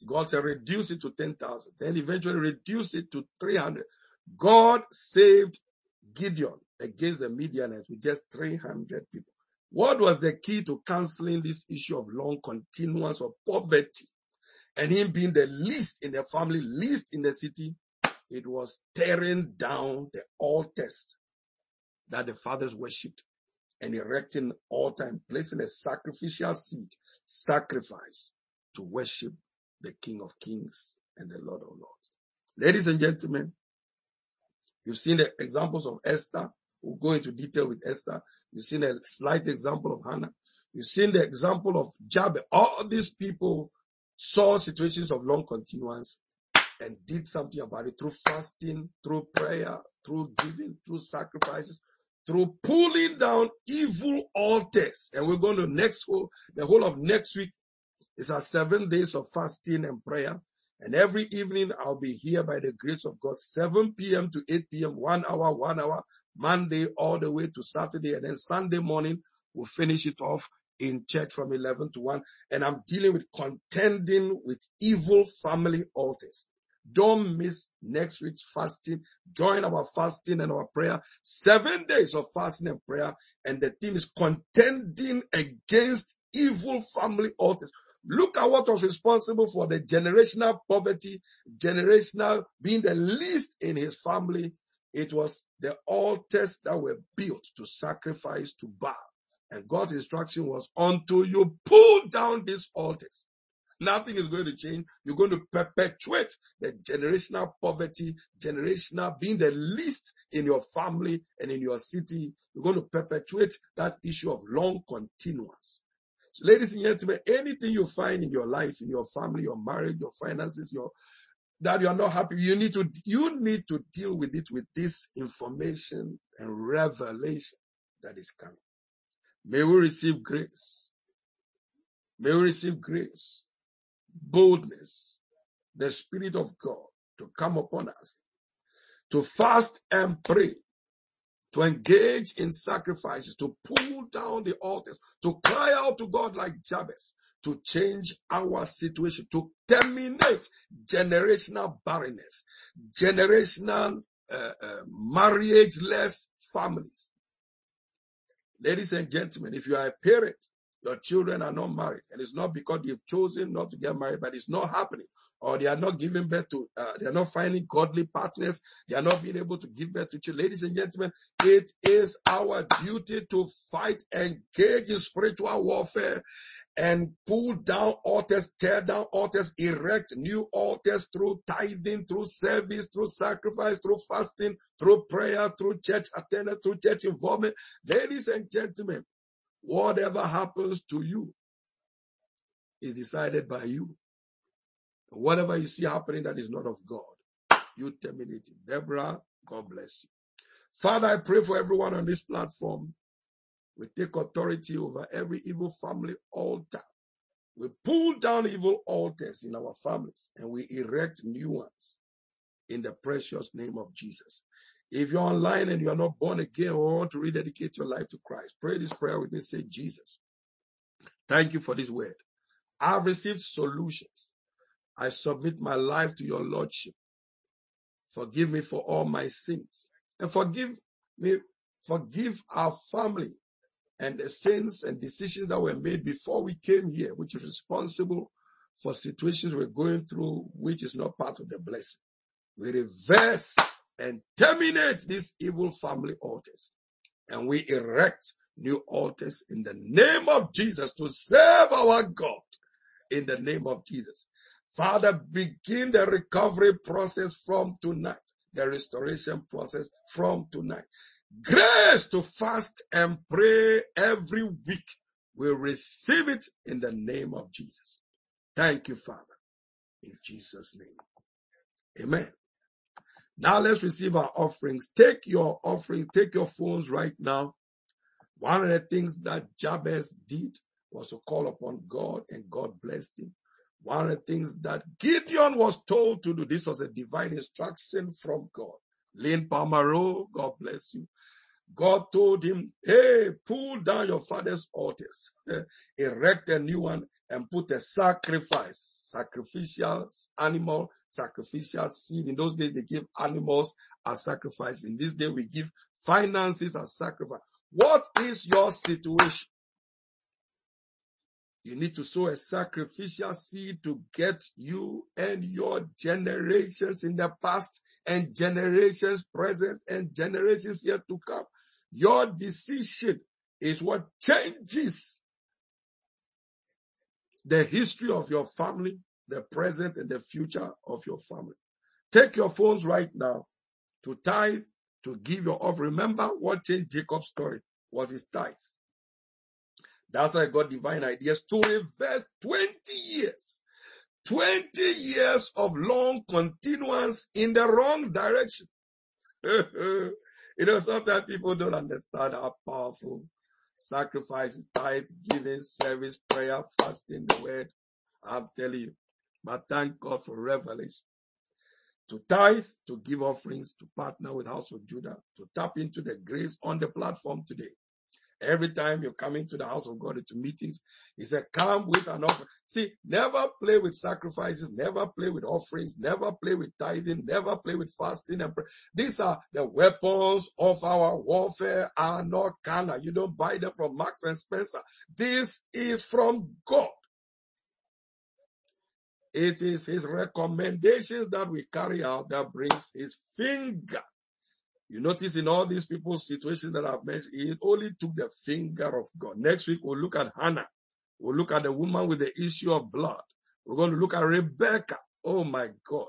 God said, reduce it to ten thousand. Then eventually reduce it to three hundred. God saved Gideon against the Midianites with just three hundred people. What was the key to canceling this issue of long continuance of poverty and him being the least in the family, least in the city? It was tearing down the altars that the fathers worshipped and erecting an altar and placing a sacrificial seat, sacrifice to worship the King of Kings and the Lord of Lords. Ladies and gentlemen, you've seen the examples of Esther. We'll go into detail with Esther. You've seen a slight example of Hannah. You've seen the example of Jabez. All these people saw situations of long continuance and did something about it through fasting, through prayer, through giving, through sacrifices, through pulling down evil altars. And we're going to next whole, the whole of next week is our seven days of fasting and prayer. And every evening I'll be here by the grace of God, seven p.m. to eight p.m., one hour, one hour, Monday all the way to Saturday. And then Sunday morning, we'll finish it off in church from eleven to one. And I'm dealing with contending with evil family altars. Don't miss next week's fasting. Join our fasting and our prayer. Seven days of fasting and prayer. And the theme is contending against evil family altars. Look at what was responsible for the generational poverty, generational being the least in his family. It was the altars that were built to sacrifice to Baal. And God's instruction was, until you pull down these altars, nothing is going to change. You're going to perpetuate the generational poverty, generational being the least in your family and in your city. You're going to perpetuate that issue of long continuance. So, ladies and gentlemen, anything you find in your life, in your family, your marriage, your finances, your that you are not happy, you need to you need to deal with it with this information and revelation that is coming. May we receive grace. May we receive grace. Boldness, the Spirit of God to come upon us, to fast and pray, to engage in sacrifices, to pull down the altars, to cry out to God like Jabez, to change our situation, to terminate generational barrenness, generational uh, uh, marriageless families. Ladies and gentlemen, if you are a parent, your children are not married, and it's not because they've chosen not to get married, but it's not happening, or they are not giving birth to, uh, they are not finding godly partners, they are not being able to give birth to children. Ladies and gentlemen, it is our duty to fight, engage in spiritual warfare, and pull down altars, tear down altars, erect new altars through tithing, through service, through sacrifice, through fasting, through prayer, through church attendance, through church involvement. Ladies and gentlemen, whatever happens to you is decided by you. Whatever you see happening that is not of God, you terminate it. Deborah, God bless you. Father, I pray for everyone on this platform. We take authority over every evil family altar. We pull down evil altars in our families and we erect new ones in the precious name of Jesus. If you're online and you're not born again or want to rededicate your life to Christ, pray this prayer with me. Say, Jesus, thank you for this word. I've received solutions. I submit my life to your Lordship. Forgive me for all my sins. And forgive me, forgive our family and the sins and decisions that were made before we came here, which is responsible for situations we're going through, which is not part of the blessing. We reverse and terminate these evil family altars. And we erect new altars in the name of Jesus to serve our God in the name of Jesus. Father, begin the recovery process from tonight, the restoration process from tonight. Grace to fast and pray every week. We receive it in the name of Jesus. Thank you, Father. In Jesus' name. Amen. Now let's receive our offerings. Take your offering. Take your phones right now. One of the things that Jabez did was to call upon God, and God blessed him. One of the things that Gideon was told to do, this was a divine instruction from God. Lynn Palmaro, God bless you. God told him, hey, pull down your father's altars, erect a new one, and put a sacrifice, sacrificial animal, sacrificial seed. In those days, they gave animals as sacrifice. In this day, we give finances as sacrifice. What is your situation? You need to sow a sacrificial seed to get you and your generations in the past and generations present and generations yet to come. Your decision is what changes the history of your family, the present and the future of your family. Take your phones right now to tithe, to give your offering. Remember what changed Jacob's story was his tithe. That's how I got divine ideas to invest twenty years. twenty years of long continuance in the wrong direction. You know, sometimes people don't understand how powerful sacrifices, tithe, giving, service, prayer, fasting, the word. I'm telling you. But thank God for revelation. To tithe, to give offerings, to partner with House of Judah, to tap into the grace on the platform today. Every time you come into the house of God to meetings, he said, come with an offering. See, never play with sacrifices, never play with offerings, never play with tithing, never play with fasting and prayer. These are the weapons of our warfare are not carnal. You don't buy them from Marks and Spencer. This is from God. It is his recommendations that we carry out that brings his finger. You notice in all these people's situations that I've mentioned, it only took the finger of God. Next week, we'll look at Hannah. We'll look at the woman with the issue of blood. We're going to look at Rebecca. Oh, my God.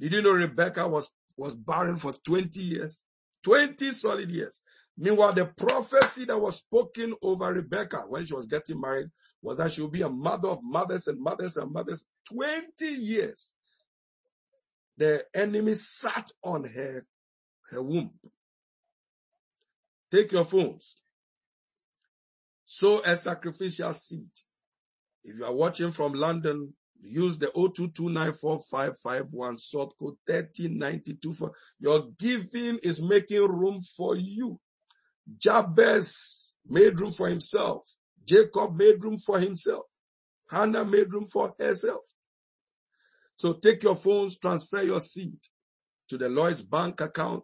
Did you know Rebecca was, was barren for twenty years? twenty solid years. Meanwhile, the prophecy that was spoken over Rebecca when she was getting married was that she would be a mother of mothers and mothers and mothers. twenty years. The enemy sat on her. Her womb. Take your phones. Sow a sacrificial seed. If you are watching from London, use the zero two two nine four five five one sort code one three nine two. For your giving is making room for you. Jabez made room for himself. Jacob made room for himself. Hannah made room for herself. So take your phones, transfer your seed to the Lloyd's bank account.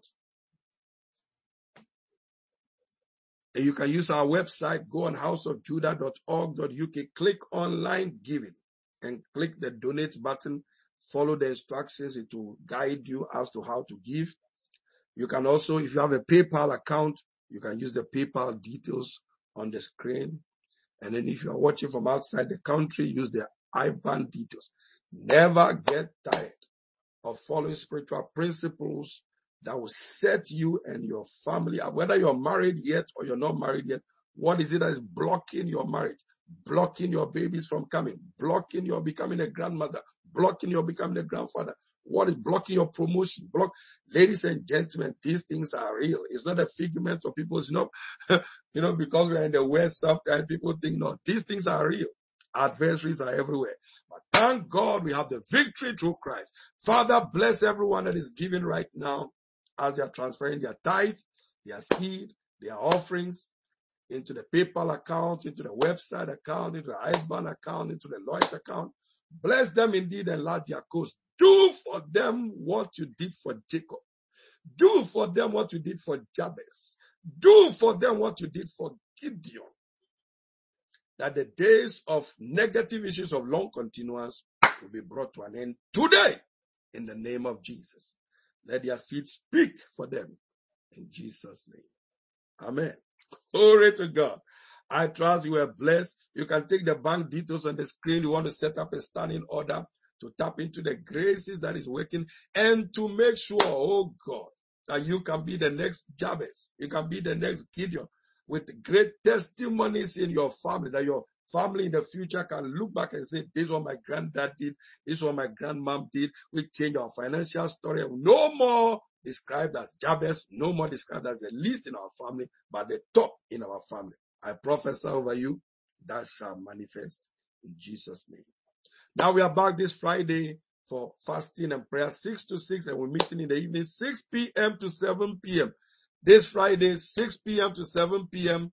And you can use our website, go on house of judah dot org dot u k, click online giving, and click the donate button. Follow the instructions. It will guide you as to how to give. You can also, if you have a PayPal account, you can use the PayPal details on the screen. And then if you are watching from outside the country, use the I B A N details. Never get tired of following spiritual principles that will set you and your family up. Whether you're married yet or you're not married yet, what is it that is blocking your marriage, blocking your babies from coming, blocking your becoming a grandmother, blocking your becoming a grandfather? What is blocking your promotion? Block, ladies and gentlemen, these things are real. It's not a figment of people's, you know, you know, because we're in the West, sometimes people think, no, these things are real. Adversaries are everywhere. But thank God we have the victory through Christ. Father, bless everyone that is giving right now as they are transferring their tithe, their seed, their offerings into the PayPal account, into the website account, into the I B A N account, into the Lloyd's account. Bless them indeed and enlarge their coast. Do for them what you did for Jacob. Do for them what you did for Jabez. Do for them what you did for Gideon. That the days of negative issues of long continuance will be brought to an end today in the name of Jesus. Let their seed speak for them in Jesus' name. Amen. Glory to God. I trust you are blessed. You can take the bank details on the screen. You want to set up a standing order to tap into the graces that is working and to make sure, oh God, that you can be the next Jabez. You can be the next Gideon, with great testimonies in your family, that your family in the future can look back and say, this is what my granddad did, this is what my grandmom did. We change our financial story. No more described as Jabez, no more described as the least in our family, but the top in our family. I prophesy over you, that shall manifest in Jesus' name. Now we are back this Friday for fasting and prayer, six to six, and we're meeting in the evening, six p.m. to seven p.m. This Friday, six p.m. to seven p.m.,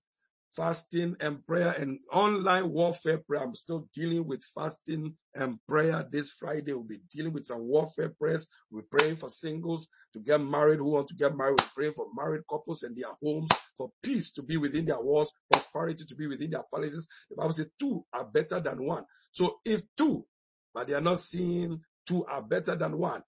fasting and prayer and online warfare prayer. I'm still dealing with fasting and prayer. This Friday, we'll be dealing with some warfare prayers. We're praying for singles to get married, who want to get married. We're praying for married couples and their homes, for peace to be within their walls, prosperity to be within their palaces. The Bible says two are better than one. So if two, but they are not seeing two are better than one,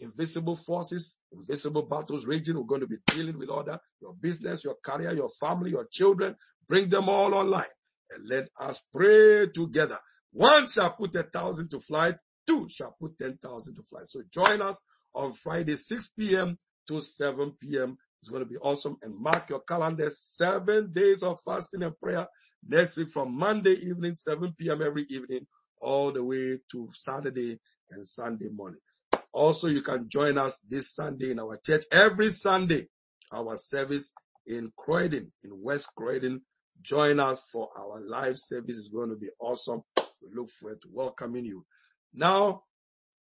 invisible forces, invisible battles raging. We're going to be dealing with all that. Your business, your career, your family, your children. Bring them all online and let us pray together. One shall put a thousand to flight. Two shall put ten thousand to flight. So join us on Friday, six p.m. to seven p.m. It's going to be awesome. And mark your calendar, seven days of fasting and prayer next week from Monday evening, seven p.m. every evening, all the way to Saturday and Sunday morning. Also, you can join us this Sunday in our church. Every Sunday, our service in Croydon, in West Croydon. Join us for our live service. It's going to be awesome. We look forward to welcoming you. Now,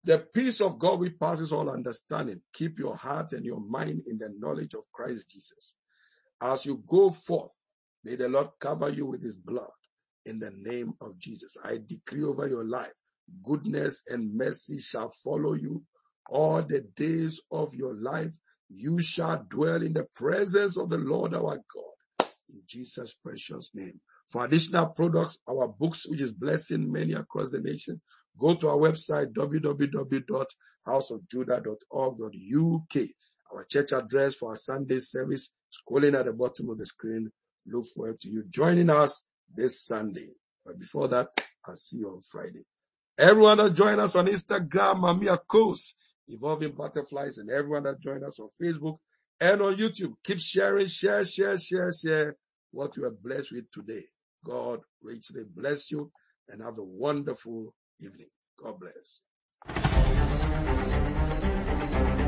the peace of God which passes all understanding, keep your heart and your mind in the knowledge of Christ Jesus. As you go forth, may the Lord cover you with his blood in the name of Jesus. I decree over your life, goodness and mercy shall follow you all the days of your life. You shall dwell in the presence of the Lord our God, in Jesus' precious name. For additional products, our books, which is blessing many across the nations, go to our website, w w w dot house of judah dot org dot u k. Our church address for our Sunday service is scrolling at the bottom of the screen. Look forward to you joining us this Sunday. But before that, I'll see you on Friday. Everyone that joined us on Instagram, Mamia Coast, Evolving Butterflies, and everyone that joined us on Facebook and on YouTube, keep sharing, share, share, share, share what you are blessed with today. God richly bless you and have a wonderful evening. God bless.